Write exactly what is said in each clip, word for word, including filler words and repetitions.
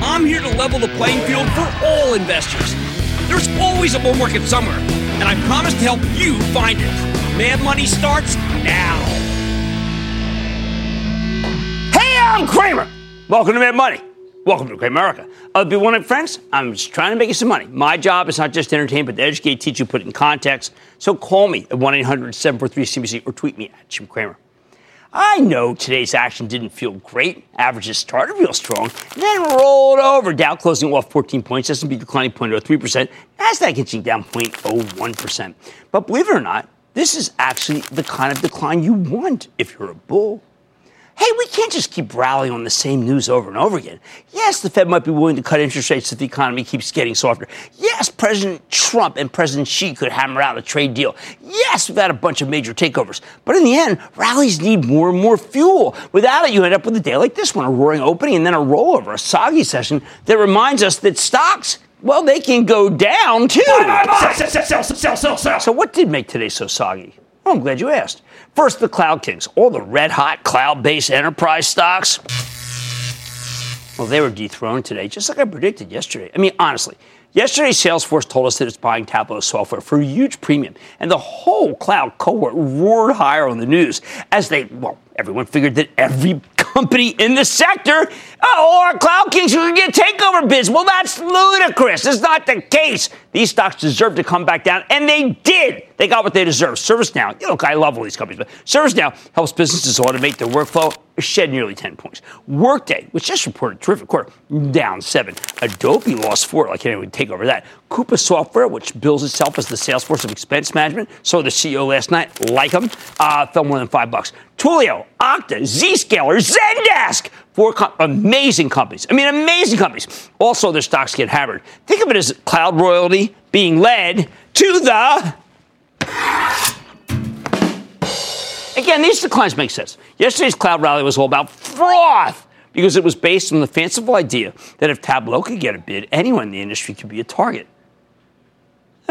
I'm here to level the playing field for all investors. There's always a bull market somewhere, and I promise to help you find it. Mad Money starts now. Hey, I'm Cramer. Welcome to Mad Money. Welcome to Cramerica. Other people want it, friends? I'm just trying to make you some money. My job is not just to entertain, but to educate, teach you, put it in context. So call me at one eight hundred seven four three C B C or tweet me at Jim Cramer. I know today's action didn't feel great. Averages started real strong, and then rolled over. Dow closing off fourteen points, S and P declining zero point zero three percent, NASDAQ inching down zero point zero one percent. But believe it or not, this is actually the kind of decline you want if you're a bull. Hey, we can't just keep rallying on the same news over and over again. Yes, the Fed might be willing to cut interest rates if the economy keeps getting softer. Yes, President Trump and President Xi could hammer out a trade deal. Yes, we've had a bunch of major takeovers. But in the end, rallies need more and more fuel. Without it, you end up with a day like this one, a roaring opening and then a rollover, a soggy session that reminds us that stocks, well, they can go down, too. Buy, buy, buy. Sell, sell, sell, sell, sell, sell. So what did make today so soggy? Oh, I'm glad you asked. First, the cloud kings, all the red-hot cloud-based enterprise stocks. Well, they were dethroned today, just like I predicted yesterday. I mean, honestly, yesterday Salesforce told us that it's buying Tableau software for a huge premium, and the whole cloud cohort roared higher on the news as they, well, everyone figured that every company in the sector, oh, our cloud kings are going to get takeover bids. Well, that's ludicrous. It's not the case. These stocks deserve to come back down, and they did. They got what they deserve. ServiceNow, you know, I love all these companies, but ServiceNow helps businesses automate their workflow, shed nearly ten points. Workday, which just reported a terrific quarter, down seven. Adobe lost four. I can't even take over that. Coupa Software, which bills itself as the Salesforce of expense management, so the C E O last night, like him, uh, fell more than five bucks. Twilio, Okta, Zscaler, Zendesk. Four com- amazing companies. I mean, amazing companies. Also, their stocks get hammered. Think of it as cloud royalty being led to the... Again, these declines make sense. Yesterday's cloud rally was all about froth because it was based on the fanciful idea that if Tableau could get a bid, anyone in the industry could be a target.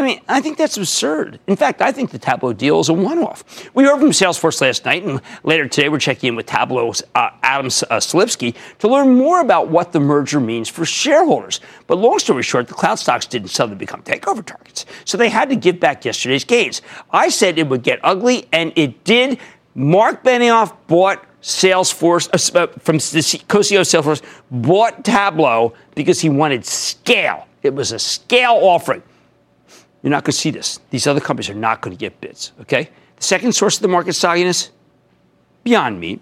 I mean, I think that's absurd. In fact, I think the Tableau deal is a one-off. We heard from Salesforce last night, and later today we're checking in with Tableau's uh, Adam uh, Selipsky to learn more about what the merger means for shareholders. But long story short, the cloud stocks didn't suddenly become takeover targets, so they had to give back yesterday's gains. I said it would get ugly, and it did. Marc Benioff bought Salesforce, uh, from the co-C E O of Salesforce, bought Tableau because he wanted scale. It was a scale offering. You're not going to see this. These other companies are not going to get bids, okay? The second source of the market sogginess, Beyond Meat.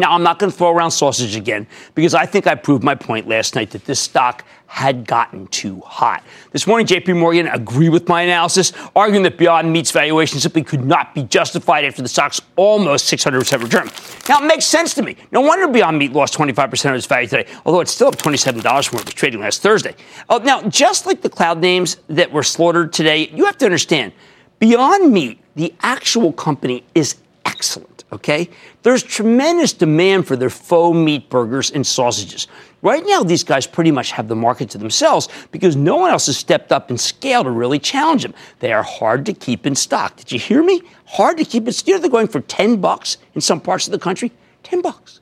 Now, I'm not going to throw around sausage again because I think I proved my point last night that this stock had gotten too hot. This morning, J P Morgan agreed with my analysis, arguing that Beyond Meat's valuation simply could not be justified after the stock's almost six hundred percent return. Now, it makes sense to me. No wonder Beyond Meat lost twenty-five percent of its value today, although it's still up twenty-seven dollars from where it was trading last Thursday. Oh, now, just like the cloud names that were slaughtered today, you have to understand, Beyond Meat, the actual company, is excellent, okay? There's tremendous demand for their faux meat burgers and sausages. Right now, these guys pretty much have the market to themselves because no one else has stepped up in scale to really challenge them. They are hard to keep in stock. Did you hear me? Hard to keep in stock. You know, they're going for ten bucks in some parts of the country. ten bucks.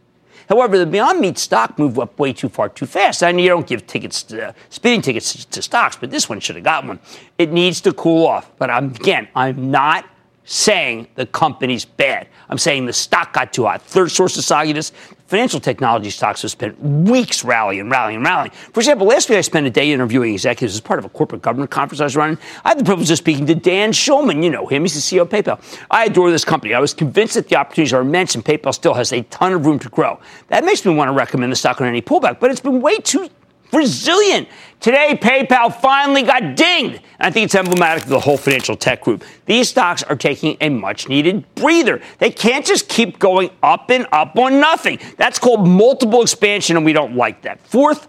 However, the Beyond Meat stock moved up way too far too fast. I mean, you don't give tickets to, uh, speeding tickets to stocks, but this one should have got one. It needs to cool off. But I'm, again, I'm not saying the company's bad. I'm saying the stock got too hot. Third source of sogginess, financial technology stocks have spent weeks rallying, rallying, rallying. For example, last week I spent a day interviewing executives as part of a corporate government conference I was running. I had the privilege of speaking to Dan Schulman. You know him. He's the C E O of PayPal. I adore this company. I was convinced that the opportunities are immense and PayPal still has a ton of room to grow. That makes me want to recommend the stock on any pullback, but it's been way too resilient. Today, PayPal finally got dinged. And I think it's emblematic of the whole financial tech group. These stocks are taking a much-needed breather. They can't just keep going up and up on nothing. That's called multiple expansion, and we don't like that. Fourth,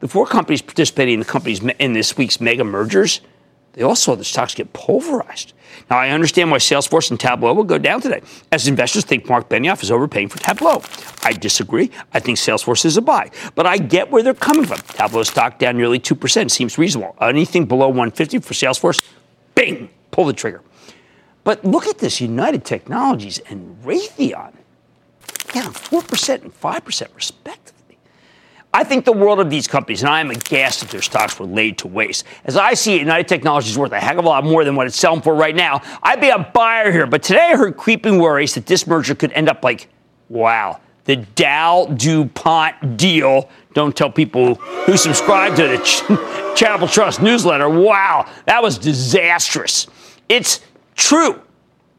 the four companies participating in the companies in this week's mega mergers, they all saw the stocks get pulverized. Now, I understand why Salesforce and Tableau will go down today, as investors think Marc Benioff is overpaying for Tableau. I disagree. I think Salesforce is a buy. But I get where they're coming from. Tableau's stock down nearly two percent seems reasonable. Anything below one fifty for Salesforce, bing, pull the trigger. But look at this. United Technologies and Raytheon down four percent and five percent respectively. I think the world of these companies, and I am aghast that their stocks were laid to waste. As I see it, United Technologies is worth a heck of a lot more than what it's selling for right now. I'd be a buyer here, but today I heard creeping worries that this merger could end up like, wow, the Dow-DuPont deal. Don't tell people who subscribe to the Ch- Charitable Trust newsletter. Wow, that was disastrous. It's true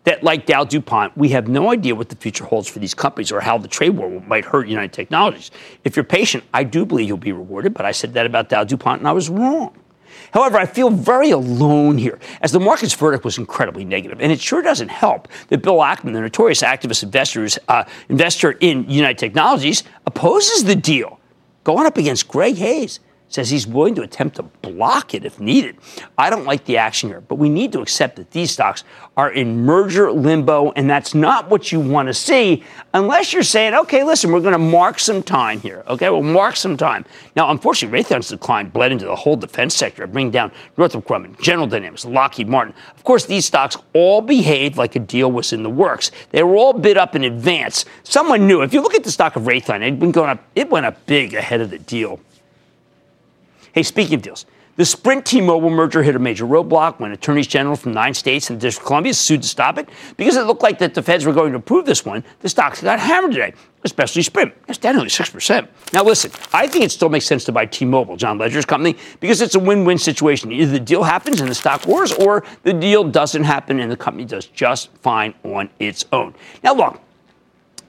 that, like Dow-DuPont, we have no idea what the future holds for these companies or how the trade war might hurt United Technologies. If you're patient, I do believe you'll be rewarded, but I said that about Dow-DuPont, and I was wrong. However, I feel very alone here, as the market's verdict was incredibly negative, and it sure doesn't help that Bill Ackman, the notorious activist investors, uh, investor in United Technologies, opposes the deal, going up against Greg Hayes. Says he's willing to attempt to block it if needed. I don't like the action here, but we need to accept that these stocks are in merger limbo, and that's not what you want to see unless you're saying, okay, listen, we're going to mark some time here. Okay, we'll mark some time. Now, unfortunately, Raytheon's decline bled into the whole defense sector, bringing down Northrop Grumman, General Dynamics, Lockheed Martin. Of course, these stocks all behaved like a deal was in the works. They were all bid up in advance. Someone knew. If you look at the stock of Raytheon, it went up, it went up big ahead of the deal. Hey, speaking of deals, the Sprint-T-Mobile merger hit a major roadblock when attorneys general from nine states and the District of Columbia sued to stop it. Because it looked like that the feds were going to approve this one, the stocks got hammered today, especially Sprint. That's down only six percent. Now, listen, I think it still makes sense to buy T-Mobile, John Ledger's company, because it's a win-win situation. Either the deal happens and the stock wars, or the deal doesn't happen and the company does just fine on its own. Now, look,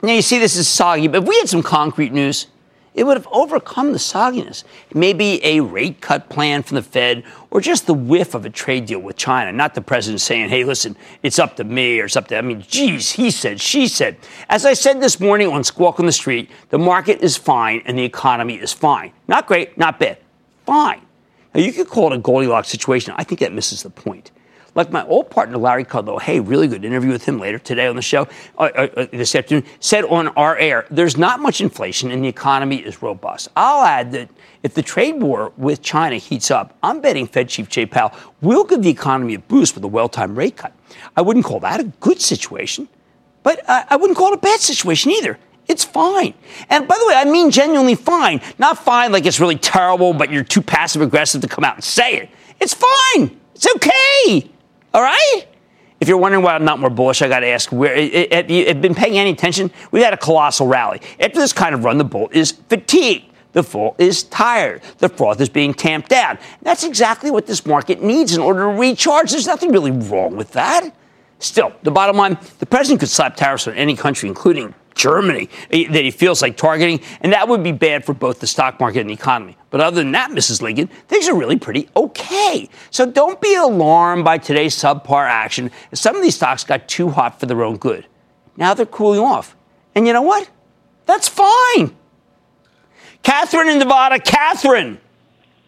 now you see this is soggy, but if we had some concrete news, it would have overcome the sogginess. Maybe a rate cut plan from the Fed or just the whiff of a trade deal with China, not the president saying, hey, listen, it's up to me or something. I mean, geez, he said, she said. As I said this morning on Squawk on the Street, the market is fine and the economy is fine. Not great, not bad, fine. Now, you could call it a Goldilocks situation. I think that misses the point. Like my old partner, Larry Kudlow, hey, really good interview with him later today on the show, uh, uh, this afternoon, said on our air, there's not much inflation and the economy is robust. I'll add that if the trade war with China heats up, I'm betting Fed Chief Jay Powell will give the economy a boost with a well-timed rate cut. I wouldn't call that a good situation, but I, I wouldn't call it a bad situation either. It's fine. And by the way, I mean genuinely fine. Not fine like it's really terrible, but you're too passive-aggressive to come out and say it. It's fine. It's okay. All right? If you're wondering why I'm not more bullish, I got to ask, where, have you been paying any attention? We've had a colossal rally. After this kind of run, the bull is fatigued. The bull is tired. The froth is being tamped down. That's exactly what this market needs in order to recharge. There's nothing really wrong with that. Still, the bottom line, the president could slap tariffs on any country, including Germany, that he feels like targeting, and that would be bad for both the stock market and the economy. But other than that, Missus Lincoln, things are really pretty okay. So don't be alarmed by today's subpar action. Some of these stocks got too hot for their own good. Now they're cooling off. And you know what? That's fine. Catherine in Nevada. Catherine.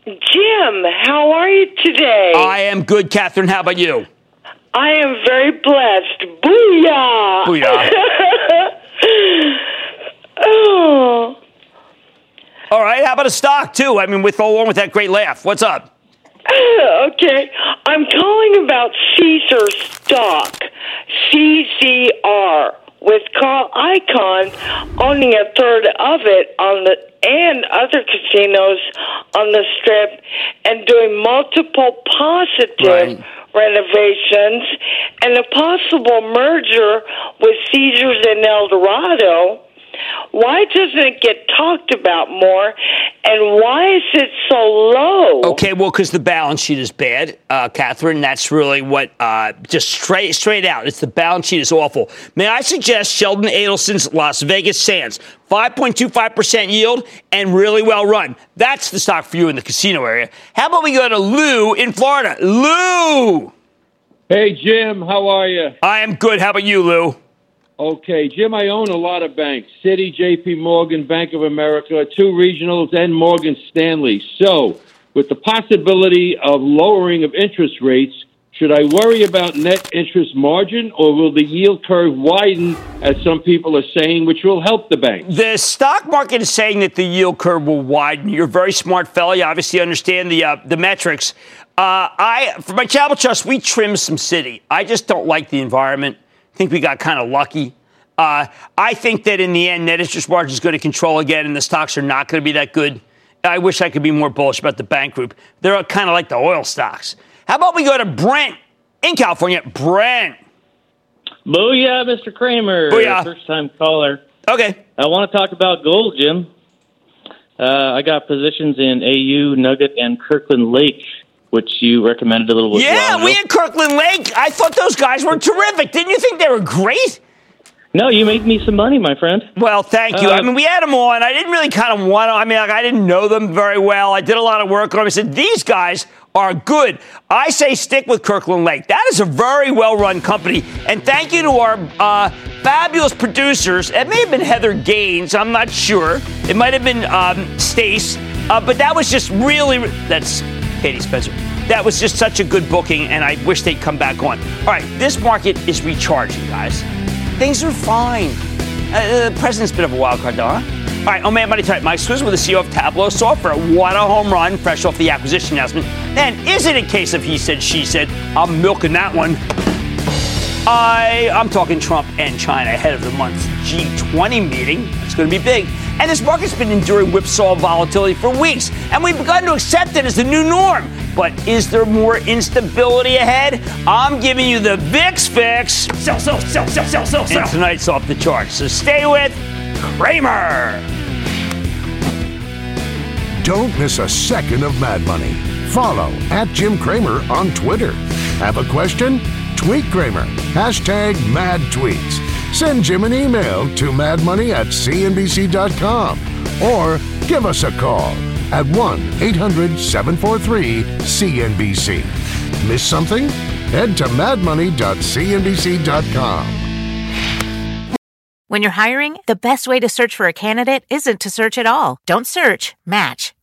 Jim, how are you today? I am good, Catherine. How about you? I am very blessed. Booyah! Booyah. Oh. All right, how about a stock, too? I mean, with along with that great laugh. What's up? Okay, I'm calling about Caesar stock, C Z R, with call icon owning a third of it on the and other casinos on the Strip and doing multiple positive right. renovations and a possible merger with Caesars and Eldorado. Why doesn't it get talked about more, and why is it so low? Okay, well, because the balance sheet is bad, uh, Catherine. That's really what, uh, just straight straight out. It's the balance sheet is awful. May I suggest Sheldon Adelson's Las Vegas Sands, five point two five percent yield and really well run. That's the stock for you in the casino area. How about we go to Lou in Florida? Lou! Hey, Jim, how are you? I am good. How about you, Lou? Okay, Jim, I own a lot of banks, Citi, J P Morgan, Bank of America, two regionals, and Morgan Stanley. So, with the possibility of lowering of interest rates, should I worry about net interest margin, or will the yield curve widen, as some people are saying, which will help the bank? The stock market is saying that the yield curve will widen. You're a very smart fella. You obviously understand the uh, the metrics. Uh, I, for my Chapel Trust, we trimmed some Citi. I just don't like the environment. I think we got kind of lucky. Uh, I think that in the end, net interest margin is going to control again, and the stocks are not going to be that good. I wish I could be more bullish about the bank group. They're kind of like the oil stocks. How about we go to Brent in California? Brent. Booyah, Mister Cramer. Booyah. First-time caller. Okay. I want to talk about gold, Jim. Uh, I got positions in A U, Nugget, and Kirkland Lake, which you recommended a little while yeah, ago. Yeah, we had Kirkland Lake. I thought those guys were terrific. Didn't you think they were great? No, you made me some money, my friend. Well, thank you. Uh, I mean, we had them on. I didn't really kind of want to. I mean, like, I didn't know them very well. I did a lot of work on them. I said, these guys are good. I say stick with Kirkland Lake. That is a very well-run company. And thank you to our uh, fabulous producers. It may have been Heather Gaines. I'm not sure. It might have been um, Stace. Uh, but that was just really... That's... Katie Spencer. That was just such a good booking, and I wish they'd come back on. All right, this market is recharging, guys. Things are fine. Uh, the president's a bit of a wild card, though, huh? All right, oh man, Money Tonight, Mike Swizz with the C E O of Tableau Software. What a home run, fresh off the acquisition announcement. Then, is it a case of he said, she said? I'm milking that one. I, I'm talking Trump and China ahead of the month's G twenty meeting. It's going to be big. And this market's been enduring whipsaw volatility for weeks, and we've begun to accept it as the new norm. But is there more instability ahead? I'm giving you the V I X fix. Sell, sell, sell, sell, sell, sell, sell. And tonight's off the charts. So stay with Cramer. Don't miss a second of Mad Money. Follow at Jim Cramer on Twitter. Have a question? Tweet Cramer. Hashtag Mad Tweets. Send Jim an email to madmoney at C N B C dot com or give us a call at one eight hundred seven four three C N B C. Miss something? Head to madmoney dot C N B C dot com. When you're hiring, the best way to search for a candidate isn't to search at all. Don't search, match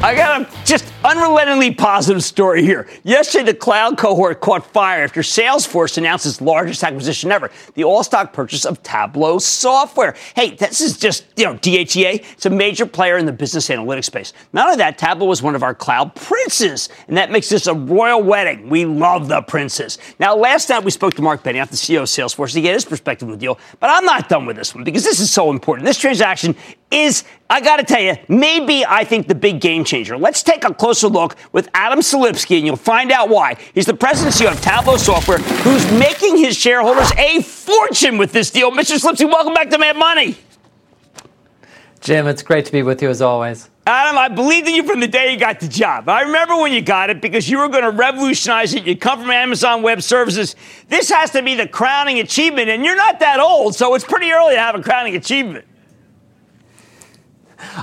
I got a just unrelentingly positive story here. Yesterday, the cloud cohort caught fire after Salesforce announced its largest acquisition ever, the all-stock purchase of Tableau software. Hey, this is just, you know, D H E A. It's a major player in the business analytics space. Not only that, Tableau was one of our cloud princes, and that makes this a royal wedding. We love the princes. Now, last night we spoke to Marc Benioff, the C E O of Salesforce, to get his perspective on the deal, but I'm not done with this one because this is so important. This transaction is, I got to tell you, maybe I think the big game changer. Let's take a closer look with Adam Selipsky, and you'll find out why. He's the president and C E O of Tableau Software, who's making his shareholders a fortune with this deal. Mister Selipsky, welcome back to Mad Money. Jim, it's great to be with you as always. Adam, I believed in you from the day you got the job. I remember when you got it because you were going to revolutionize it. You come from Amazon Web Services. This has to be the crowning achievement, and you're not that old, so it's pretty early to have a crowning achievement.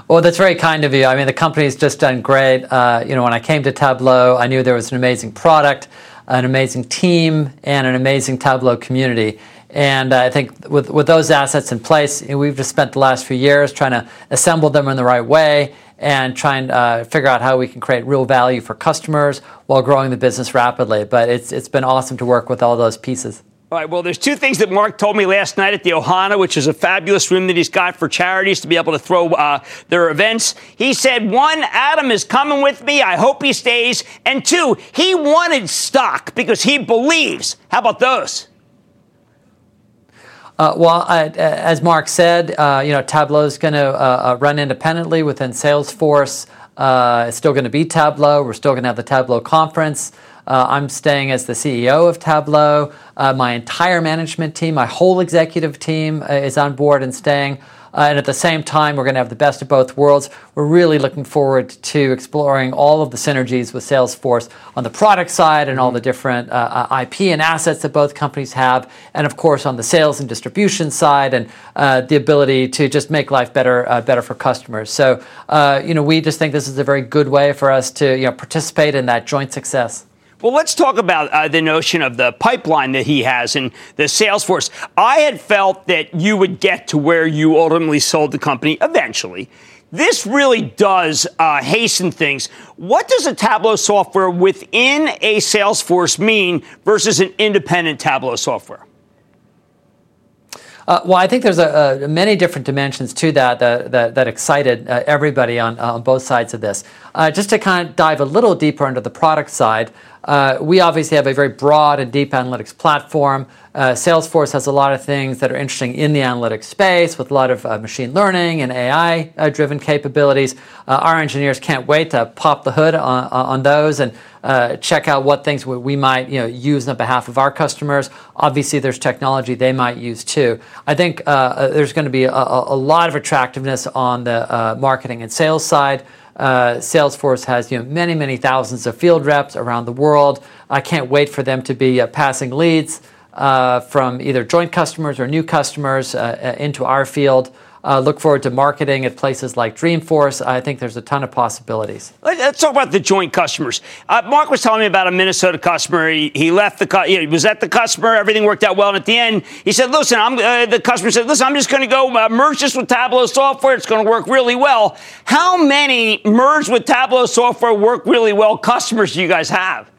Well, that's very kind of you. I mean, the company's just done great. Uh, you know, when I came to Tableau, I knew there was an amazing product, an amazing team, and an amazing Tableau community. And uh, I think with, with those assets in place, you know, we've just spent the last few years trying to assemble them in the right way and try and uh, figure out how we can create real value for customers while growing the business rapidly. But it's it's been awesome to work with all those pieces. All right, well, there's two things that Mark told me last night at the Ohana, which is a fabulous room that he's got for charities to be able to throw uh, their events. He said, one, Adam is coming with me. I hope he stays. And two, he wanted stock because he believes. How about those? Uh, well, I, as Mark said, uh, you know, Tableau is going to uh, run independently within Salesforce. Uh, it's still going to be Tableau. We're still going to have the Tableau conference. Uh, I'm staying as the C E O of Tableau. Uh, my entire management team, my whole executive team uh, is on board and staying. Uh, and at the same time, we're going to have the best of both worlds. We're really looking forward to exploring all of the synergies with Salesforce on the product side and all the different uh, I P and assets that both companies have. And, of course, on the sales and distribution side and uh, the ability to just make life better uh, better for customers. So, uh, you know, we just think this is a very good way for us to, you know, participate in that joint success. Well, let's talk about uh, the notion of the pipeline that he has and the Salesforce. I had felt that you would get to where you ultimately sold the company eventually. This really does uh, hasten things. What does a Tableau software within a Salesforce mean versus an independent Tableau software? Uh, well, I think there's a, a, many different dimensions to that that, that, that excited uh, everybody on, uh, on both sides of this. Uh, just to kind of dive a little deeper into the product side, uh, we obviously have a very broad and deep analytics platform. Uh, Salesforce has a lot of things that are interesting in the analytics space with a lot of uh, machine learning and A I-driven uh, capabilities. Uh, our engineers can't wait to pop the hood on, on those and Uh, check out what things we might, you know, use on behalf of our customers. Obviously, there's technology they might use too. I think uh, there's going to be a, a lot of attractiveness on the uh, marketing and sales side. Uh, Salesforce has, you know, many, many thousands of field reps around the world. I can't wait for them to be uh, passing leads uh, from either joint customers or new customers uh, into our field. Uh, look forward to marketing at places like Dreamforce. I think there's a ton of possibilities. Let's talk about the joint customers. Uh, Mark was telling me about a Minnesota customer. He, he left the cu- he was at the customer. Everything worked out well. And at the end, he said, "Listen, I'm." Uh, the customer said, "Listen, I'm just going to go uh, merge this with Tableau software. It's going to work really well." How many merge with Tableau software work really well customers do you guys have?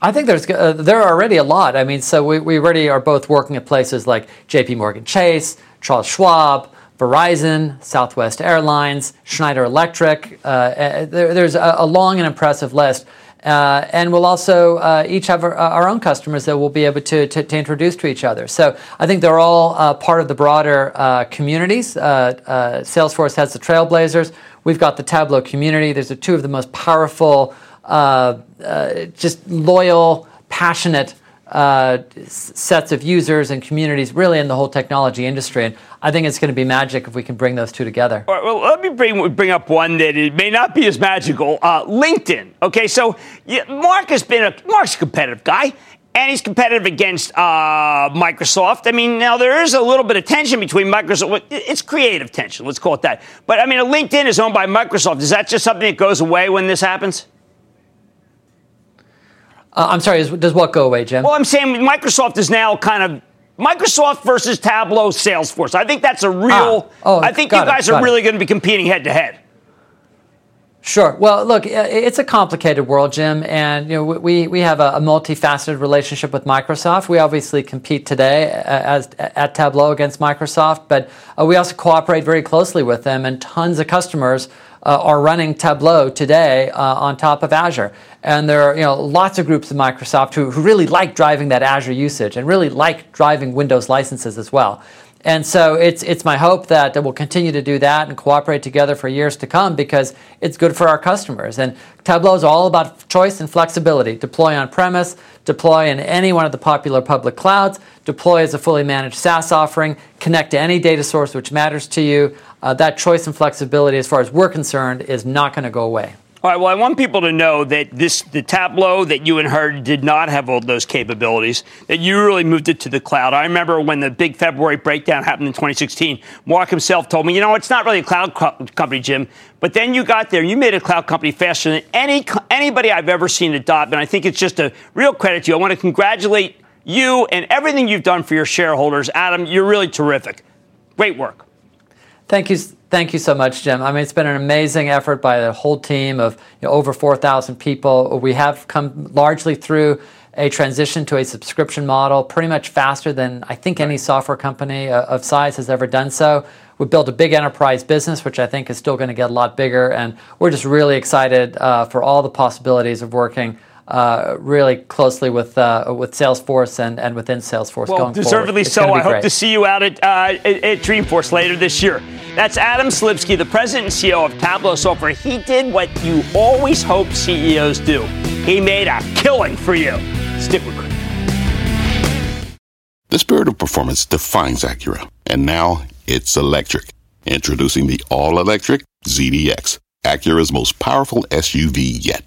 I think there's uh, there are already a lot. I mean, so we, we already are both working at places like J P Morgan Chase, Charles Schwab, Verizon, Southwest Airlines, Schneider Electric. Uh, there, there's a, a long and impressive list. Uh, and we'll also uh, each have our, our own customers that we'll be able to, to, to introduce to each other. So I think they're all uh, part of the broader uh, communities. Uh, uh, Salesforce has the Trailblazers. We've got the Tableau community. These are two of the most powerful, uh, uh, just loyal, passionate Uh, sets of users and communities really in the whole technology industry. And I think it's going to be magic if we can bring those two together. All right, well, let me bring, bring up one that it may not be as magical, uh, LinkedIn. Okay, so yeah, Mark has been a, Mark's a competitive guy. And he's competitive against uh, Microsoft. I mean, now there is a little bit of tension between Microsoft. It's creative tension, let's call it that. But, I mean, LinkedIn is owned by Microsoft. Is that just something that goes away when this happens? Uh, I'm sorry, is, does what go away, Jim? Well, I'm saying Microsoft is now kind of Microsoft versus Tableau Salesforce. I think that's a real, ah, oh, I think you guys it, are really it. going to be competing head to head. Sure. Well, look, it's a complicated world, Jim, and you know we we have a multifaceted relationship with Microsoft. We obviously compete today as at Tableau against Microsoft, but we also cooperate very closely with them, and tons of customers Uh, are running Tableau today uh, on top of Azure. And there are you know lots of groups in Microsoft who, who really like driving that Azure usage and really like driving Windows licenses as well. And so it's it's my hope that, that we'll continue to do that and cooperate together for years to come, because it's good for our customers. And Tableau is all about choice and flexibility. Deploy on-premise, deploy in any one of the popular public clouds, deploy as a fully managed SaaS offering, connect to any data source which matters to you. Uh, that choice and flexibility, as far as we're concerned, is not going to go away. All right, well, I want people to know that this the Tableau that you inherited did not have all those capabilities, that you really moved it to the cloud. I remember when the big February breakdown happened in twenty sixteen, Mark himself told me, you know, it's not really a cloud co- company, Jim, but then you got there, you made a cloud company faster than any anybody I've ever seen adopt, and I think it's just a real credit to you. I want to congratulate you and everything you've done for your shareholders. Adam, you're really terrific. Great work. Thank you. Thank you so much, Jim. I mean, it's been an amazing effort by the whole team of you know, over four thousand people. We have come largely through a transition to a subscription model pretty much faster than I think any software company of size has ever done so. We built a big enterprise business, which I think is still going to get a lot bigger. And we're just really excited uh, for all the possibilities of working Uh, really closely with uh, with Salesforce and, and within Salesforce well, going forward. Well, deservedly so. I great. hope to see you out at, uh, at, at Dreamforce later this year. That's Adam Selipsky, the president and C E O of Tableau Software. He did what you always hope C E Os do. He made a killing for you. Stick with me. The spirit of performance defines Acura, and now it's electric. Introducing the all-electric Z D X, Acura's most powerful S U V yet.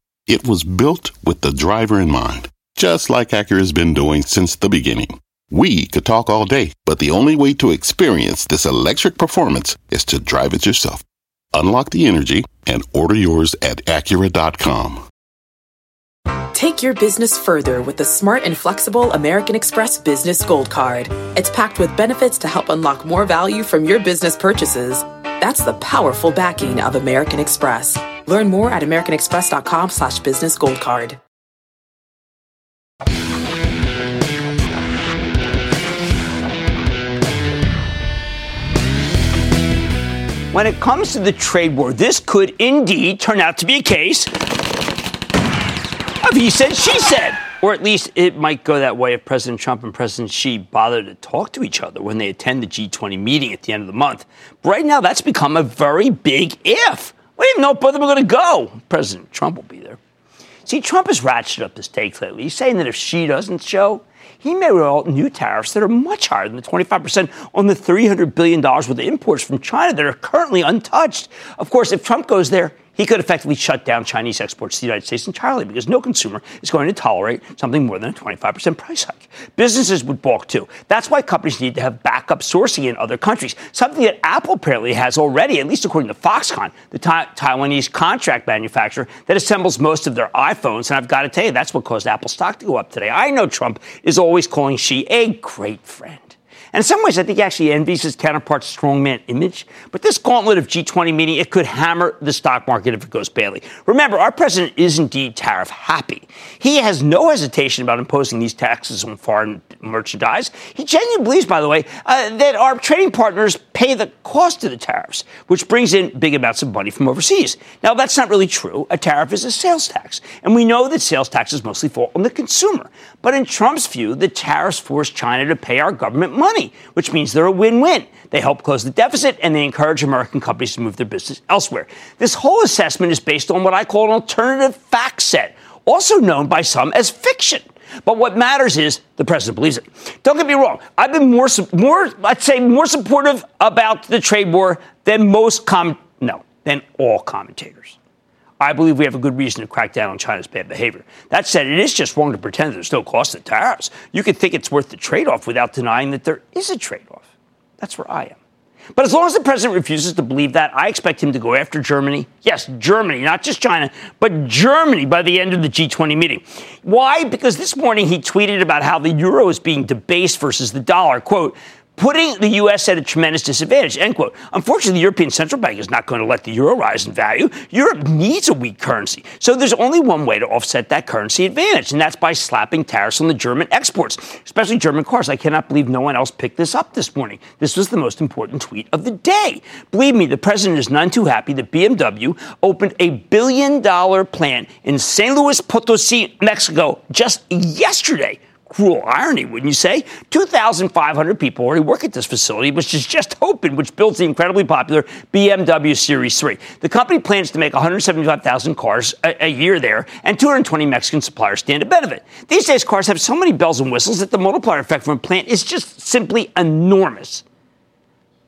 It was built with the driver in mind, just like Acura's been doing since the beginning. We could talk all day, but the only way to experience this electric performance is to drive it yourself. Unlock the energy and order yours at Acura dot com. Take your business further with the smart and flexible American Express Business Gold Card. It's packed with benefits to help unlock more value from your business purchases. That's the powerful backing of American Express. Learn more at americanexpress.com slash business gold card. When it comes to the trade war, this could indeed turn out to be a case of he said, she said. Or at least it might go that way if President Trump and President Xi bother to talk to each other when they attend the G twenty meeting at the end of the month. But right now, that's become a very big if. We didn't know both of them were going to go. President Trump will be there. See, Trump has ratcheted up his stakes lately. He's saying that if she doesn't show, he may roll out new tariffs that are much higher than the twenty-five percent on the three hundred billion dollars worth of imports from China that are currently untouched. Of course, if Trump goes there, he could effectively shut down Chinese exports to the United States entirely because no consumer is going to tolerate something more than a twenty-five percent price hike. Businesses would balk, too. That's why companies need to have backup sourcing in other countries, something that Apple apparently has already, at least according to Foxconn, the ta- Taiwanese contract manufacturer that assembles most of their iPhones. And I've got to tell you, that's what caused Apple stock to go up today. I know Trump is always calling Xi a great friend. And in some ways, I think he actually envies his counterpart's strongman image. But this gauntlet of G twenty meeting, it could hammer the stock market if it goes badly. Remember, our president is indeed tariff happy. He has no hesitation about imposing these taxes on foreign merchandise. He genuinely believes, by the way, uh, that our trading partners pay the cost of the tariffs, which brings in big amounts of money from overseas. Now, that's not really true. A tariff is a sales tax. And we know that sales taxes mostly fall on the consumer. But in Trump's view, the tariffs force China to pay our government money, which means they're a win-win. They help close the deficit, and they encourage American companies to move their business elsewhere. This whole assessment is based on what I call an alternative fact set, also known by some as fiction. But what matters is the president believes it. Don't get me wrong. I've been more, more I'd say, more supportive about the trade war than most com- no, than all commentators. I believe we have a good reason to crack down on China's bad behavior. That said, it is just wrong to pretend there's no cost to tariffs. You can think it's worth the trade-off without denying that there is a trade-off. That's where I am. But as long as the president refuses to believe that, I expect him to go after Germany. Yes, Germany, not just China, but Germany by the end of the G twenty meeting. Why? Because this morning he tweeted about how the euro is being debased versus the dollar, quote, putting the U S at a tremendous disadvantage, end quote. Unfortunately, the European Central Bank is not going to let the euro rise in value. Europe needs a weak currency. So there's only one way to offset that currency advantage, and that's by slapping tariffs on the German exports, especially German cars. I cannot believe no one else picked this up this morning. This was the most important tweet of the day. Believe me, the president is none too happy that B M W opened a billion-dollar plant in San Luis Potosi, Mexico, just yesterday. Cruel irony, wouldn't you say? two thousand five hundred people already work at this facility, which is just open, which builds the incredibly popular B M W Series three. The company plans to make one hundred seventy-five thousand cars a, a year there, and two hundred twenty Mexican suppliers stand to benefit. These days, cars have so many bells and whistles that the multiplier effect from a plant is just simply enormous.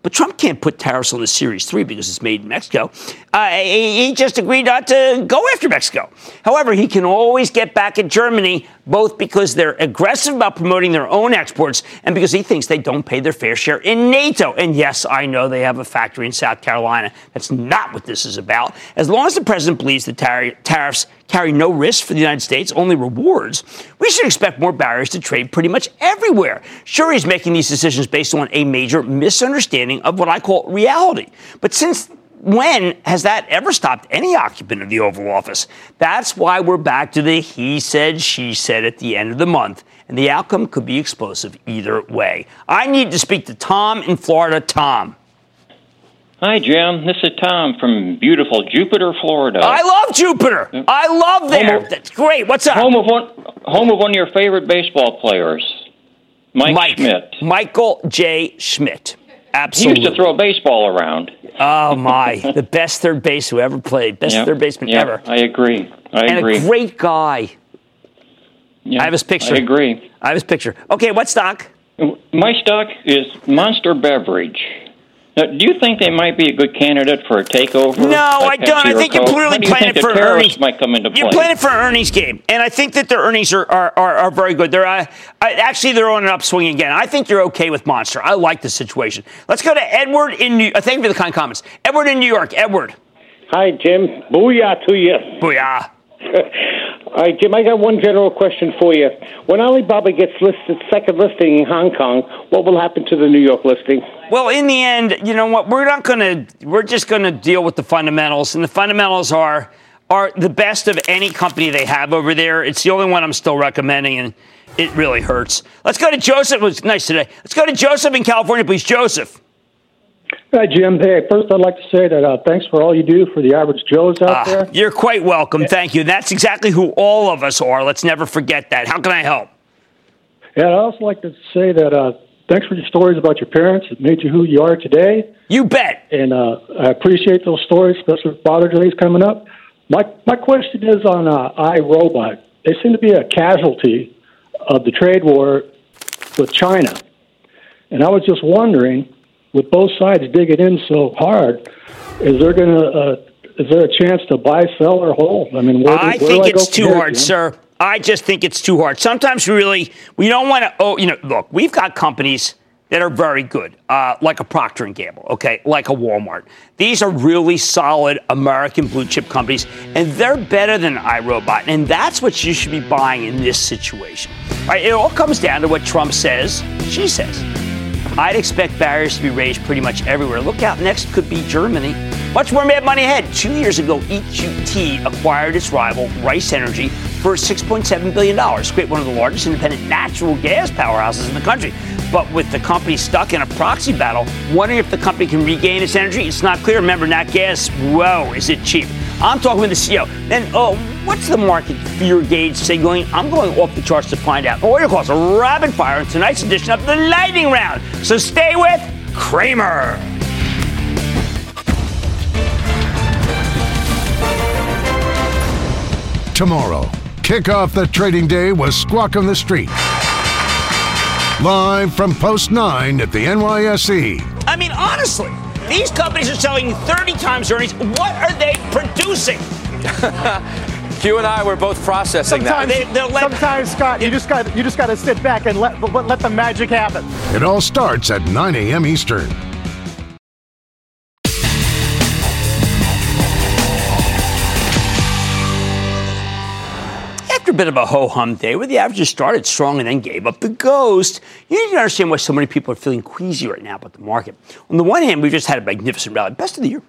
But Trump can't put tariffs on the Series three because it's made in Mexico. Uh, he, he just agreed not to go after Mexico. However, he can always get back at Germany, both because they're aggressive about promoting their own exports and because he thinks they don't pay their fair share in NATO. And yes, I know they have a factory in South Carolina. That's not what this is about. As long as the president believes that tar- tariffs carry no risk for the United States, only rewards, we should expect more barriers to trade pretty much everywhere. Sure, he's making these decisions based on a major misunderstanding of what I call reality. But since when has that ever stopped any occupant of the Oval Office? That's why we're back to the he said, she said at the end of the month, and the outcome could be explosive either way. I need to speak to Tom in Florida. Tom. Hi, Jim. This is Tom from beautiful Jupiter, Florida. I love Jupiter. I love there. Of, That's great. What's up? Home of one, home of one of your favorite baseball players, Mike, Mike Schmidt. Michael J. Schmidt. Absolutely. He used to throw a baseball around. Oh, my. The best third base who ever played. Best yep. third baseman yep. ever. I agree. I and agree. And a great guy. Yep. I have his picture. I agree. I have his picture. Okay, what stock? My stock is Monster Beverage. Now, do you think they might be a good candidate for a takeover? No, like I don't. I think you're clearly you playing it for earnings. Might come into play? You're playing it for an earnings game, and I think that their earnings are are, are, are very good. They're uh, actually they're on an upswing again. I think you're okay with Monster. I like the situation. Let's go to Edward in New. Uh, thank you for the kind comments, Edward in New York. Edward. Hi, Jim. Booyah to you. Booyah. All right, Jim, I got one general question for you. When Alibaba gets listed, second listing in Hong Kong, what will happen to the New York listing? Well, in the end, you know what? We're not going to, we're just going to deal with the fundamentals. And the fundamentals are are the best of any company they have over there. It's the only one I'm still recommending, and it really hurts. Let's go to Joseph. It was nice today. Let's go to Joseph in California, please. Joseph. Hi, Jim. Hey, first I'd like to say that uh, thanks for all you do for the average Joes out uh, there. You're quite welcome. Thank you. That's exactly who all of us are. Let's never forget that. How can I help? Yeah, I'd also like to say that uh, thanks for your stories about your parents. It made you who you are today. You bet. And uh, I appreciate those stories, especially with Father's Day coming up. My my question is on uh, iRobot. They seem to be a casualty of the trade war with China. And I was just wondering, with both sides digging in so hard, is there going to uh, is there a chance to buy, sell, or hold? I mean, where do, I where think do I it's too here, hard, Jim? Sir. I just think it's too hard. Sometimes, really, we don't want to. Oh, you know, look, we've got companies that are very good, uh, like a Procter and Gamble, okay, like a Walmart. These are really solid American blue chip companies, and they're better than iRobot, and that's what you should be buying in this situation. All right, it all comes down to what Trump says, she says. I'd expect barriers to be raised pretty much everywhere. Look out, next could be Germany. Much more Mad Money ahead. Two years ago, E Q T acquired its rival, Rice Energy, for six point seven billion dollars, create one of the largest independent natural gas powerhouses in the country. But with the company stuck in a proxy battle, wondering if the company can regain its energy, it's not clear. Remember, nat gas, whoa, is it cheap? I'm talking with the C E O. Then, oh, what's the market fear gauge signaling? I'm going off the charts to find out. Oil calls are rapid fire in tonight's edition of the Lightning Round. So stay with Cramer. Tomorrow, kick off the trading day with Squawk on the Street. Live from Post nine at the N Y S E. I mean, honestly, these companies are selling thirty times earnings. What are they producing? You and I were both processing sometimes, that. They, let, sometimes, Scott, you just got you just got to sit back and let but let the magic happen. It all starts at nine a.m. Eastern. After a bit of a ho-hum day where the averages started strong and then gave up the ghost, you need to understand why so many people are feeling queasy right now about the market. On the one hand, we've just had a magnificent rally, best of the year.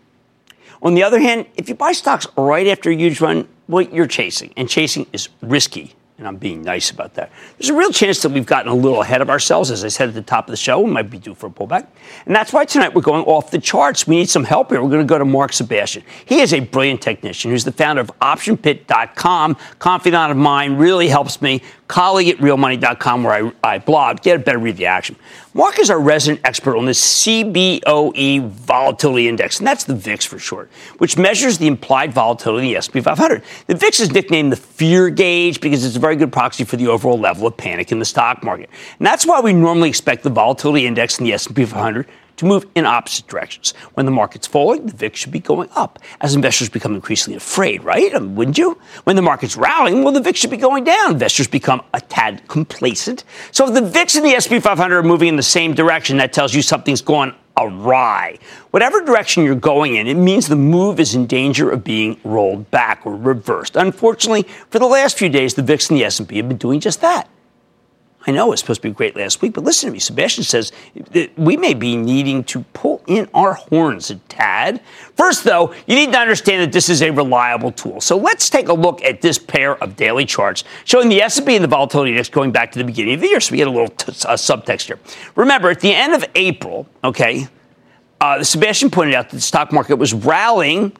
On the other hand, if you buy stocks right after a huge run, well, you're chasing, and chasing is risky, and I'm being nice about that. There's a real chance that we've gotten a little ahead of ourselves, as I said at the top of the show. We might be due for a pullback, and that's why tonight we're going off the charts. We need some help here. We're going to go to Mark Sebastian. He is a brilliant technician who's the founder of Option Pit dot com, confidant of mine, really helps me, colleague at Real Money dot com, where I, I blog. Get a better read of the action. Mark is our resident expert on the C B O E Volatility Index, and that's the V I X for short, which measures the implied volatility in the S and P five hundred. The V I X is nicknamed the fear gauge because it's a very good proxy for the overall level of panic in the stock market. And that's why we normally expect the volatility index in the S and P five hundred to move in opposite directions. When the market's falling, the V I X should be going up as investors become increasingly afraid, right? I mean, wouldn't you? When the market's rallying, well, the V I X should be going down. Investors become a tad complacent. So if the V I X and the S and P five hundred are moving in the same direction, that tells you something's gone awry. Whatever direction you're going in, it means the move is in danger of being rolled back or reversed. Unfortunately, for the last few days, the V I X and the S and P have been doing just that. I know it's supposed to be great last week, but listen to me. Sebastian says that we may be needing to pull in our horns a tad. First, though, you need to understand that this is a reliable tool. So let's take a look at this pair of daily charts showing the S and P and the volatility index going back to the beginning of the year. So we get a little t- uh, subtext here. Remember, at the end of April, okay, uh, Sebastian pointed out that the stock market was rallying,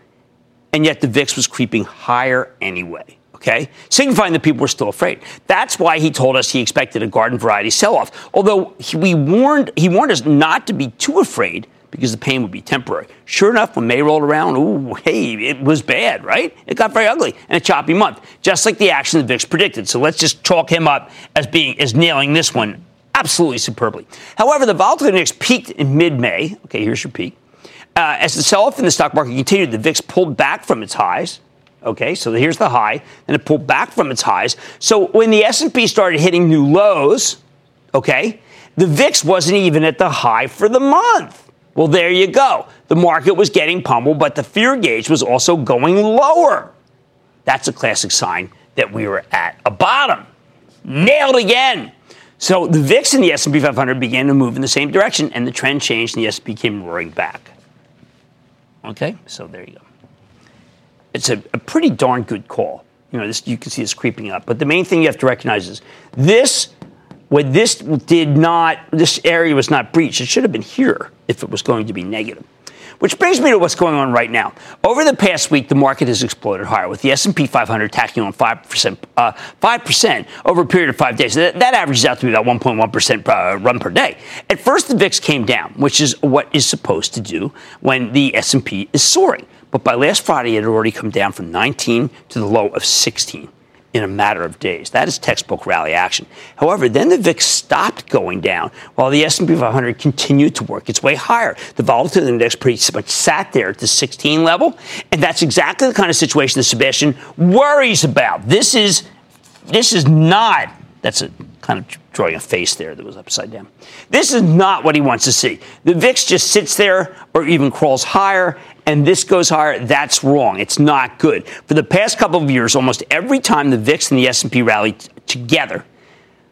and yet the V I X was creeping higher anyway. Okay, signifying that people were still afraid. That's why he told us he expected a garden variety sell-off. Although he, we warned, he warned us not to be too afraid because the pain would be temporary. Sure enough, when May rolled around, ooh, hey, it was bad, right? It got very ugly and a choppy month, just like the action the V I X predicted. So let's just chalk him up as being as nailing this one absolutely superbly. However, the volatility index peaked in mid-May. Okay, here's your peak. Uh, as the sell-off in the stock market continued, the V I X pulled back from its highs. Okay, so here's the high, and it pulled back from its highs. So when the S and P started hitting new lows, okay, the V I X wasn't even at the high for the month. Well, there you go. The market was getting pummeled, but the fear gauge was also going lower. That's a classic sign that we were at a bottom. Nailed again. So the V I X and the S and P five hundred began to move in the same direction, and the trend changed, and the S and P came roaring back. Okay, so there you go. It's a, a pretty darn good call. You know, this, you can see this creeping up. But the main thing you have to recognize is this, what this did not, this area was not breached. It should have been here if it was going to be negative. Which brings me to what's going on right now. Over the past week, the market has exploded higher, with the S and P five hundred tacking on five percent, uh, five percent over a period of five days. That, that averages out to be about one point one percent uh, run per day. At first, the V I X came down, which is what is supposed to do when the S and P is soaring. But by last Friday, it had already come down from nineteen to the low of sixteen in a matter of days. That is textbook rally action. However, then the V I X stopped going down while the S and P five hundred continued to work its way higher. The volatility index pretty much sat there at the sixteen level, and that's exactly the kind of situation that Sebastian worries about. This is, this is not, that's a kind of drawing a face there that was upside down. This is not what he wants to see. The V I X just sits there or even crawls higher, and this goes higher. That's wrong. It's not good. For the past couple of years, almost every time the V I X and the S and P rallied t- together,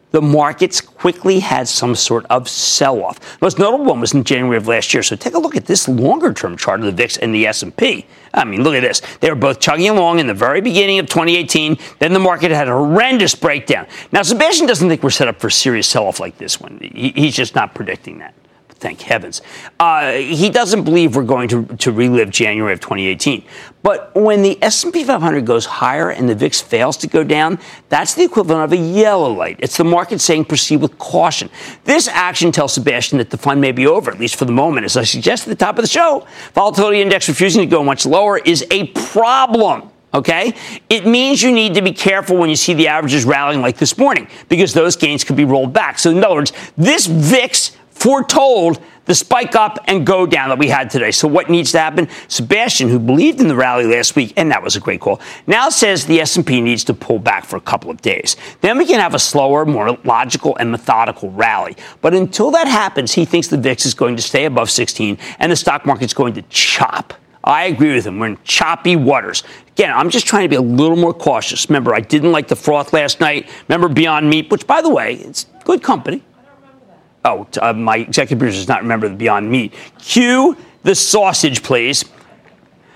the markets quickly had some sort of sell-off. The most notable one was in January of last year. So take a look at this longer-term chart of the V I X and the S and P. I mean, look at this. They were both chugging along in the very beginning of twenty eighteen. Then the market had a horrendous breakdown. Now, Sebastian doesn't think we're set up for a serious sell-off like this one. He, he's just not predicting that. But thank heavens. Uh, he doesn't believe we're going to, to relive January of twenty eighteen. But when the S and P five hundred goes higher and the V I X fails to go down, that's the equivalent of a yellow light. It's the market saying proceed with caution. This action tells Sebastian that the fun may be over, at least for the moment. As I suggested at the top of the show, volatility index refusing to go much lower is a problem. Okay? It means you need to be careful when you see the averages rallying like this morning because those gains could be rolled back. So in other words, this V I X foretold the spike up and go down that we had today. So what needs to happen? Sebastian, who believed in the rally last week, and that was a great call, now says the S and P needs to pull back for a couple of days. Then we can have a slower, more logical and methodical rally. But until that happens, he thinks the V I X is going to stay above sixteen and the stock market's going to chop. I agree with him. We're in choppy waters. Again, I'm just trying to be a little more cautious. Remember, I didn't like the froth last night. Remember Beyond Meat, which, by the way, it's good company. I don't remember that. Oh, uh, my executive producer does not remember the Beyond Meat. Cue the sausage, please.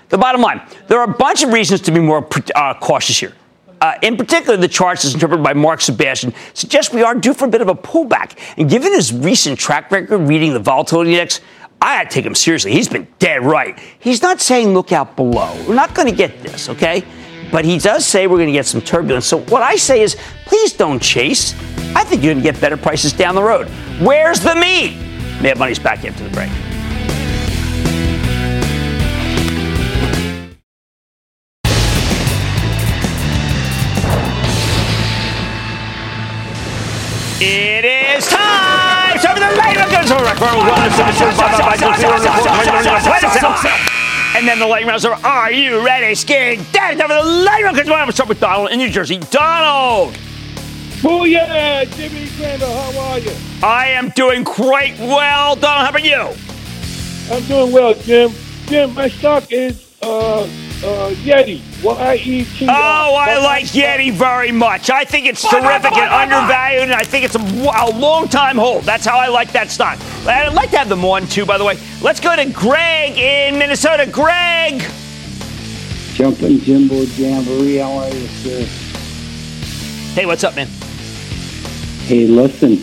The bottom line, there are a bunch of reasons to be more uh, cautious here. Uh, in particular, the charts, as interpreted by Mark Sebastian, suggest we are due for a bit of a pullback. And given his recent track record reading the volatility index, I take him seriously. He's been dead right. He's not saying look out below. We're not going to get this, okay? But he does say we're going to get some turbulence. So what I say is, please don't chase. I think you're going to get better prices down the road. Where's the meat? Mad Money's back after the break. It is time! So the lightning goes over. And then the lightning rounds over. Are you ready? Scared dead. Now the lightning round goes over. What's up with Donald in New Jersey? Donald! Booyah! Jimmy Cramer, how are you? I am doing quite well. Donald, how about you? I'm doing well, Jim. Jim, my stock is uh, uh, Yeti. Y E T I. Oh, I like Yeti very much. I think it's terrific and undervalued, and I think it's a, a long-time hold. That's how I like that stock. I'd like to have them on, too, by the way. Let's go to Greg in Minnesota. Greg! Jumping Jimbo Jamboree, how are you, sir? Hey, what's up, man? Hey, listen.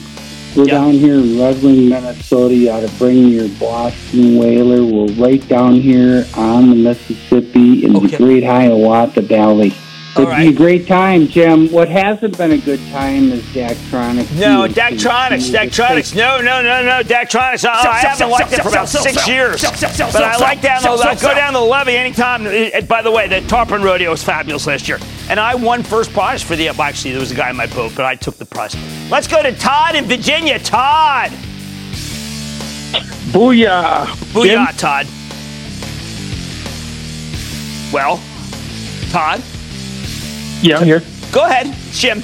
We're yep. down here in Rutland, Minnesota. You ought to bring your Boston Whaler. We're right down here on the Mississippi in okay. the great Hiawatha Valley. It'd right. be a great time, Jim. What hasn't been a good time is Daktronics. No, Daktronics. Daktronics. No, no, no, no. Daktronics. Oh, I haven't liked it for about six years. But I like that. I go down to the levee anytime. By the way, the Tarpon Rodeo was fabulous last year. And I won first prize for the, actually, there was a guy in my boat, but I took the prize. Let's go to Todd in Virginia. Todd. Booyah. Booyah, Todd. Well, Todd. Yeah, I'm here. Go ahead, Jim.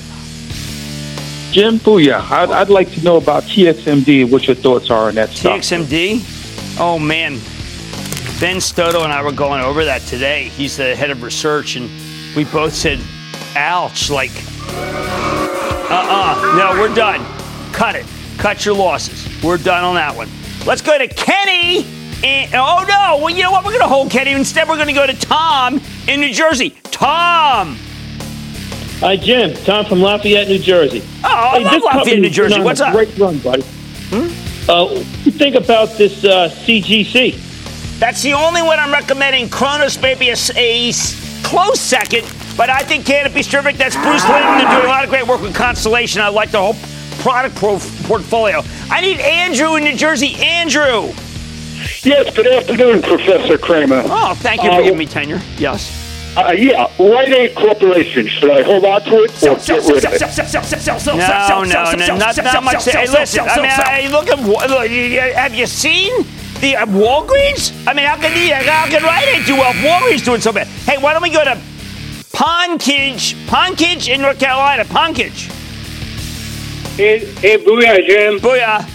Jim, booyah. I'd, I'd like to know about T X M D, what your thoughts are on that T X M D? Stuff. T X M D? Oh, man. Ben Stoto and I were going over that today. He's the head of research, and we both said, ouch, like, uh-uh. No, we're done. Cut it. Cut your losses. We're done on that one. Let's go to Kenny. And, oh, no. Well, you know what? We're going to hold Kenny. Instead, we're going to go to Tom in New Jersey. Tom. Hi, Jim. Tom from Lafayette, New Jersey. Oh, I hey, love Lafayette, New Jersey. What's up? Great run, buddy. Hmm? Uh, what do you think about this uh, C G C? That's the only one I'm recommending. Kronos may be a, a close second, but I think Canopy's terrific. That's Bruce Linton. They're doing a lot of great work with Constellation. I like the whole product pro- portfolio. I need Andrew in New Jersey. Andrew. Yes, good afternoon, Professor Cramer. Oh, thank you for uh, giving me tenure. Yes. Uh, yeah, Rite Aid Corporation. Should I hold on to it or get rid of it? No, no, no, not, not much. Hey, listen, I mean, I, I look at, look, have you seen the uh, Walgreens? I mean, how can the how can Rite Aid do well? Walgreens doing so bad. Hey, why don't we go to Ponkidge, Ponkidge in North Carolina? Ponkidge. Hey, hey, booyah, Jim. Booyah.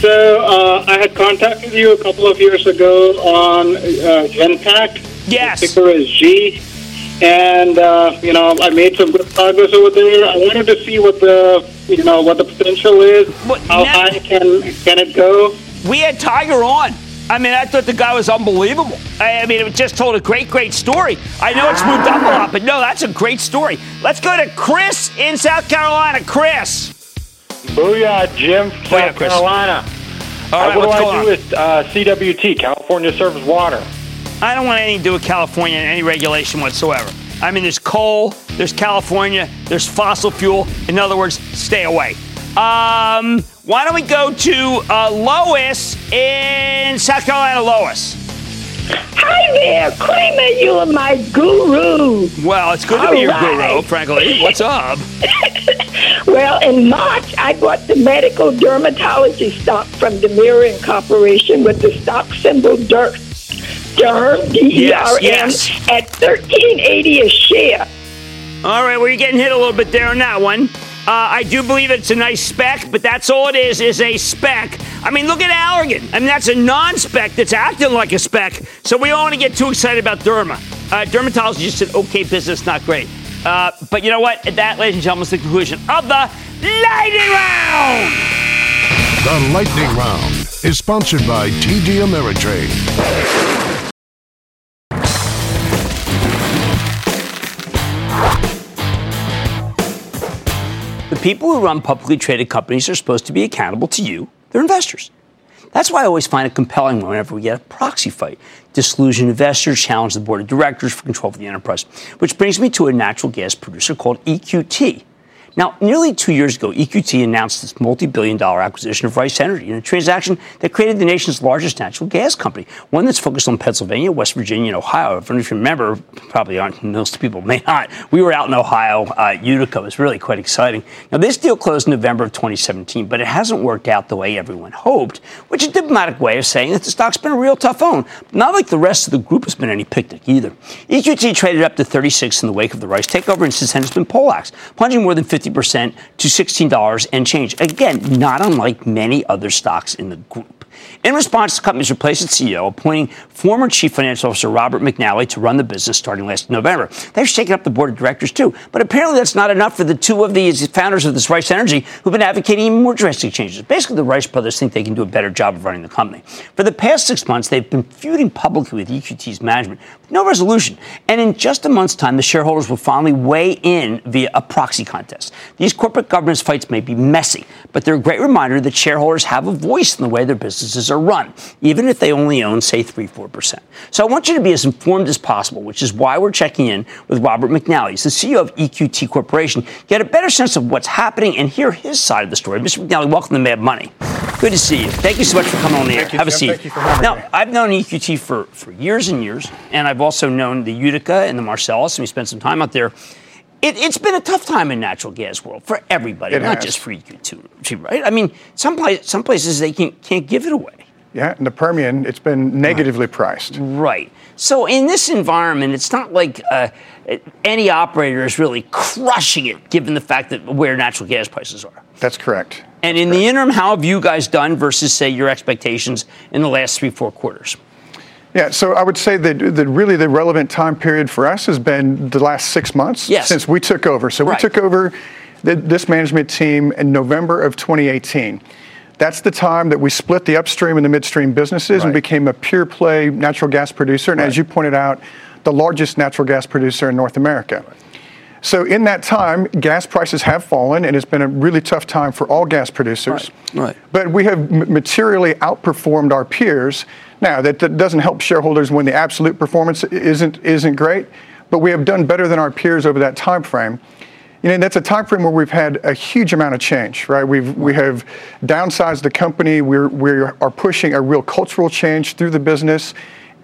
So uh, I had contacted you a couple of years ago on uh, Genpact. Yes. The ticker is G. And, uh, you know, I made some good progress over there. I wanted to see what the, you know, what the potential is. But how now, high can can it go? We had Tiger on. I mean, I thought the guy was unbelievable. I, I mean, it just told a great, great story. I know it's moved up a lot, but no, that's a great story. Let's go to Chris in South Carolina. Chris. Booyah, Jim, South Booyah, Chris. Carolina. All right, uh, what do I do with uh, C W T, California Surface Water? I don't want anything to do with California and any regulation whatsoever. I mean, there's coal, there's California, there's fossil fuel. In other words, stay away. Um, why don't we go to uh, Lois in South Carolina? Lois. Hi there, Cramer. You are my guru. Well, it's good to All be your right. guru, frankly. What's up? Well, in March, I bought the medical dermatology stock from Demirian Corporation with the stock symbol D E R M, D E R M, yes, yes. at thirteen eighty a share. All right, well, you're getting hit a little bit there on that one. Uh, I do believe it's a nice spec, but that's all it is, is a spec. I mean, look at Allergan. I mean, that's a non-spec that's acting like a spec. So we don't want to get too excited about Derma. Uh, dermatology is just an okay business, not great. Uh, but you know what? That, ladies and gentlemen, is the conclusion of the Lightning Round. The Lightning Round is sponsored by T D Ameritrade. The people who run publicly traded companies are supposed to be accountable to you, their investors. That's why I always find it compelling whenever we get a proxy fight. Disillusion investors challenge the board of directors for control of the enterprise, which brings me to a natural gas producer called E Q T. Now, nearly two years ago, E Q T announced its multi-billion dollar acquisition of Rice Energy in a transaction that created the nation's largest natural gas company, one that's focused on Pennsylvania, West Virginia, and Ohio. If you remember, probably aren't, most people may not, we were out in Ohio, uh, Utica. It was really quite exciting. Now, this deal closed in November of twenty seventeen, but it hasn't worked out the way everyone hoped, which is a diplomatic way of saying that the stock's been a real tough own. Not like the rest of the group has been any picnic either. E Q T traded up to thirty-six in the wake of the Rice takeover, and since then it's been poleaxed, plunging more than fifty percent to sixteen dollars and change. Again, not unlike many other stocks in the group. In response, the company's replaced its C E O, appointing former Chief Financial Officer Robert McNally to run the business starting last November. They've shaken up the board of directors, too. But apparently that's not enough for the two of the founders of this Rice Energy who've been advocating even more drastic changes. Basically, the Rice brothers think they can do a better job of running the company. For the past six months, they've been feuding publicly with E Q T's management with no resolution. And in just a month's time, the shareholders will finally weigh in via a proxy contest. These corporate governance fights may be messy, but they're a great reminder that shareholders have a voice in the way their business are run, even if they only own, say, three to four percent. So I want you to be as informed as possible, which is why we're checking in with Robert McNally. He's the C E O of E Q T Corporation. Get a better sense of what's happening and hear his side of the story. Mister McNally, welcome to Mad Money. Good to see you. Thank you so much for coming on the air. Thank you, Have Jim. a seat. Thank you for having now, me. I've known E Q T for, for years and years, and I've also known the Utica and the Marcellus, and we spent some time out there. It, it's been a tough time in natural gas world for everybody, it not has. just for E Q T, right? I mean, some, pla- some places they can, can't give it away. Yeah, in the Permian, it's been negatively right. priced. Right. So in this environment, it's not like uh, any operator is really crushing it, given the fact that where natural gas prices are. That's correct. And That's in correct. the interim, how have you guys done versus, say, your expectations in the last three, four quarters? Yeah, so I would say that, that really the relevant time period for us has been the last six months yes. since we took over. So right. we took over the, this management team in November of twenty eighteen. That's the time that we split the upstream and the midstream businesses right. and became a pure play natural gas producer. And right. as you pointed out, the largest natural gas producer in North America. Right. So in that time, gas prices have fallen, and it's been a really tough time for all gas producers. Right. Right. But we have materially outperformed our peers. Now, that, that doesn't help shareholders when the absolute performance isn't isn't great, but we have done better than our peers over that time frame. You know, that's a time frame where we've had a huge amount of change, right? We've we have downsized the company. We're we are pushing a real cultural change through the business.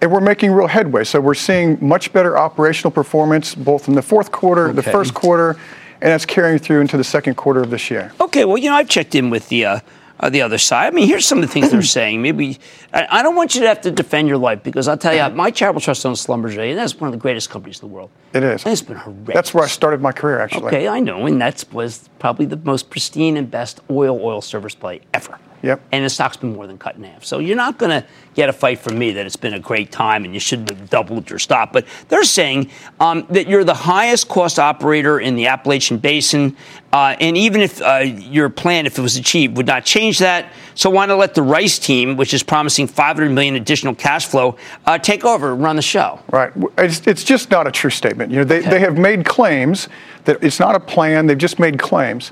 And we're making real headway. So we're seeing much better operational performance, both in the fourth quarter, okay. the first quarter, and that's carrying through into the second quarter of this year. Okay. Well, you know, I've checked in with the uh, uh, the other side. I mean, here's some of the things they're saying. Maybe I, I don't want you to have to defend your life because I'll tell you, my charitable trust owns Schlumberger, and that's one of the greatest companies in the world. It is. And it's been horrendous. That's where I started my career, actually. Okay, I know, and that was probably the most pristine and best oil oil service play ever. Yep. And the stock's been more than cut in half. So you're not going to get a fight from me that it's been a great time and you shouldn't have doubled your stop. But they're saying um, that you're the highest cost operator in the Appalachian Basin. Uh, and even if uh, your plan, if it was achieved, would not change that. So why not let the Rice team, which is promising five hundred million dollars additional cash flow, uh, take over and run the show? Right. It's, it's just not a true statement. You know, they, okay. they have made claims that it's not a plan. They've just made claims.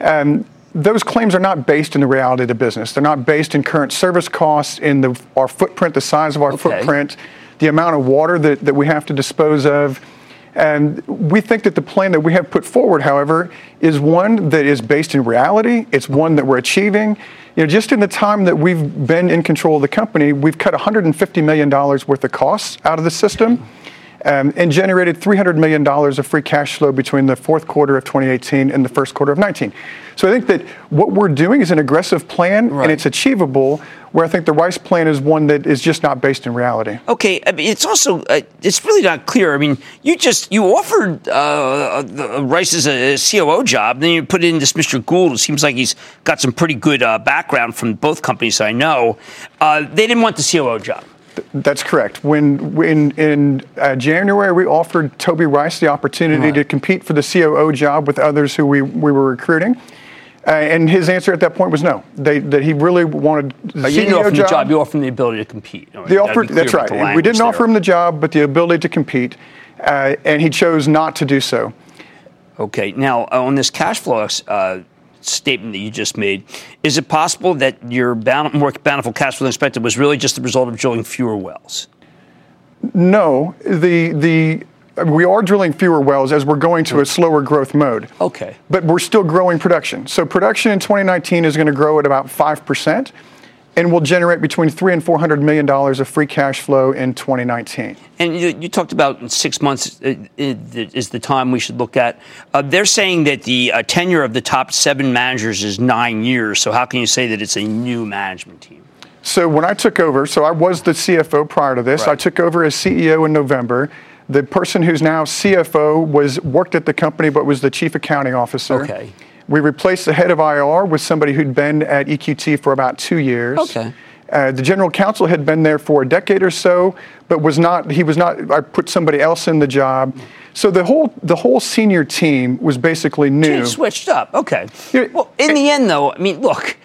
Um Those claims are not based in the reality of the business. They're not based in current service costs, in the, our footprint, the size of our okay. footprint, the amount of water that, that we have to dispose of. And we think that the plan that we have put forward, however, is one that is based in reality. It's one that we're achieving. You know, just in the time that we've been in control of the company, we've cut one hundred fifty million dollars worth of costs out of the system um, and generated three hundred million dollars of free cash flow between the fourth quarter of twenty eighteen and the first quarter of nineteen. So I think that what we're doing is an aggressive plan, right, and it's achievable, where I think the Rice plan is one that is just not based in reality. Okay, I mean, it's also, uh, it's really not clear. I mean, you just, you offered uh, the Rice's a C O O job, then you put in this Mister Gould, who seems like he's got some pretty good uh, background from both companies I know. Uh, they didn't want the C O O job. Th- that's correct. When, when in uh, January, we offered Toby Rice the opportunity uh-huh. to compete for the C O O job with others who we, we were recruiting. Uh, and his answer at that point was no. They, that he really wanted the C E O job. You didn't offer him the job. You offered him the ability to compete. I mean, the offer, that's right. We didn't offer him the job, but the ability to compete, uh, and he chose not to do so. Okay. Now, on this cash flow uh, statement that you just made, is it possible that your bound, more bountiful cash flow than expected was really just the result of drilling fewer wells? No. The the. We are drilling fewer wells as we're going to a slower growth mode. Okay. But we're still growing production. So production in twenty nineteen is going to grow at about five percent, and we'll generate between three hundred and four hundred million dollars of free cash flow in twenty nineteen. And you, you talked about six months is the time we should look at. Uh, they're saying that the uh, tenure of the top seven managers is nine years, so how can you say that it's a new management team? So when I took over, so I was the C F O prior to this. Right. I took over as C E O in November. The person who's now C F O was worked at the company but was the chief accounting officer. Okay. We replaced the head of I R with somebody who'd been at E Q T for about two years. Okay. Uh, the general counsel had been there for a decade or so, but was not. He was not. I put somebody else in the job. So the whole the whole senior team was basically new. Team switched up. Okay. Well, in the end, though, I mean, look.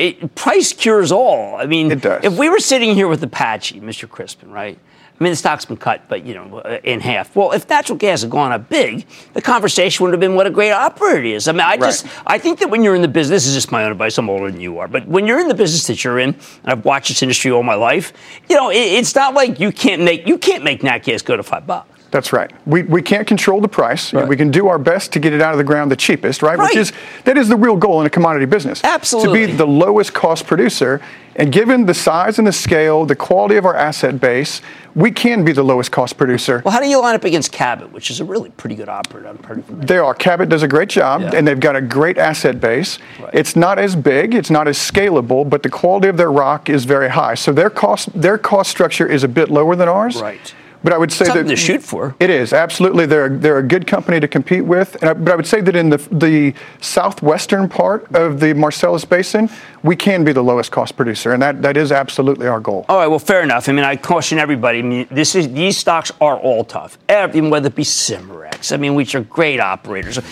It, price cures all. I mean, it does. If we were sitting here with Apache, Mister Crispin, right? I mean, the stock's been cut, but, you know, in half. Well, if natural gas had gone up big, the conversation would have been what a great operator it is. I mean, I right. just, I think that when you're in the business, this is just my own advice, I'm older than you are, but when you're in the business that you're in, and I've watched this industry all my life, you know, it, it's not like you can't make, you can't make nat gas go to five bucks. That's right. We we can't control the price. Right. We can do our best to get it out of the ground the cheapest, right? right? Which is that is the real goal in a commodity business. Absolutely. To be the lowest cost producer. And given the size and the scale, the quality of our asset base, we can be the lowest cost producer. Well, how do you line up against Cabot, which is a really pretty good operator? I'm pretty familiar. They are. Cabot does a great job, yeah. and they've got a great asset base. Right. It's not as big, it's not as scalable, but the quality of their rock is very high. So their cost their cost structure is a bit lower than ours. Right. But I would say something that to shoot for. It is absolutely they're they're a good company to compete with. And I, but I would say that in the the southwestern part of the Marcellus Basin, we can be the lowest cost producer, and that, that is absolutely our goal. All right, well, fair enough. I mean, I caution everybody. I mean, this is these stocks are all tough. Everything, whether it be Cimarex, I mean, which are great operators. Uh,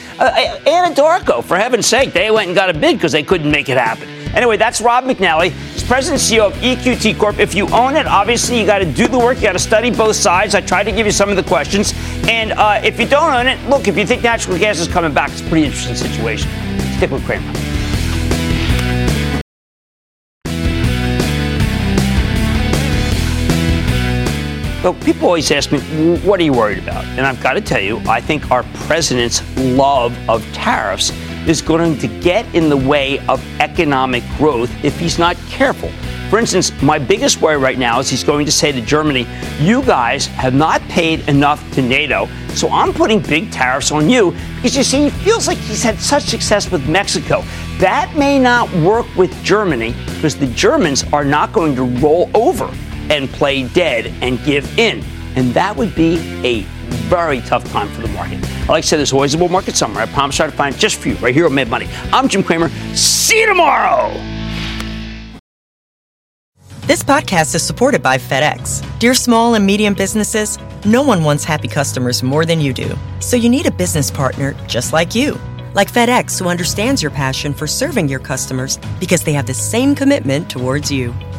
Anadarko, for heaven's sake, they went and got a bid because they couldn't make it happen. Anyway, that's Rob McNally. He's president and C E O of E Q T Corp. If you own it, obviously you got to do the work. You got to study both sides. I tried to give you some of the questions. And uh, if you don't own it, look, if you think natural gas is coming back, it's a pretty interesting situation. Stick with Cramer. So people always ask me, what are you worried about? And I've got to tell you, I think our president's love of tariffs is going to get in the way of economic growth if he's not careful. For instance, my biggest worry right now is he's going to say to Germany, you guys have not paid enough to NATO, so I'm putting big tariffs on you because, you see, he feels like he's had such success with Mexico. That may not work with Germany because the Germans are not going to roll over and play dead and give in. And that would be a very tough time for the market. Like I said, there's always a bull market somewhere. I promise I'll find it just for you right here on Mad Money. I'm Jim Cramer. See you tomorrow. This podcast is supported by FedEx. Dear small and medium businesses, no one wants happy customers more than you do. So you need a business partner just like you. Like FedEx, who understands your passion for serving your customers because they have the same commitment towards you.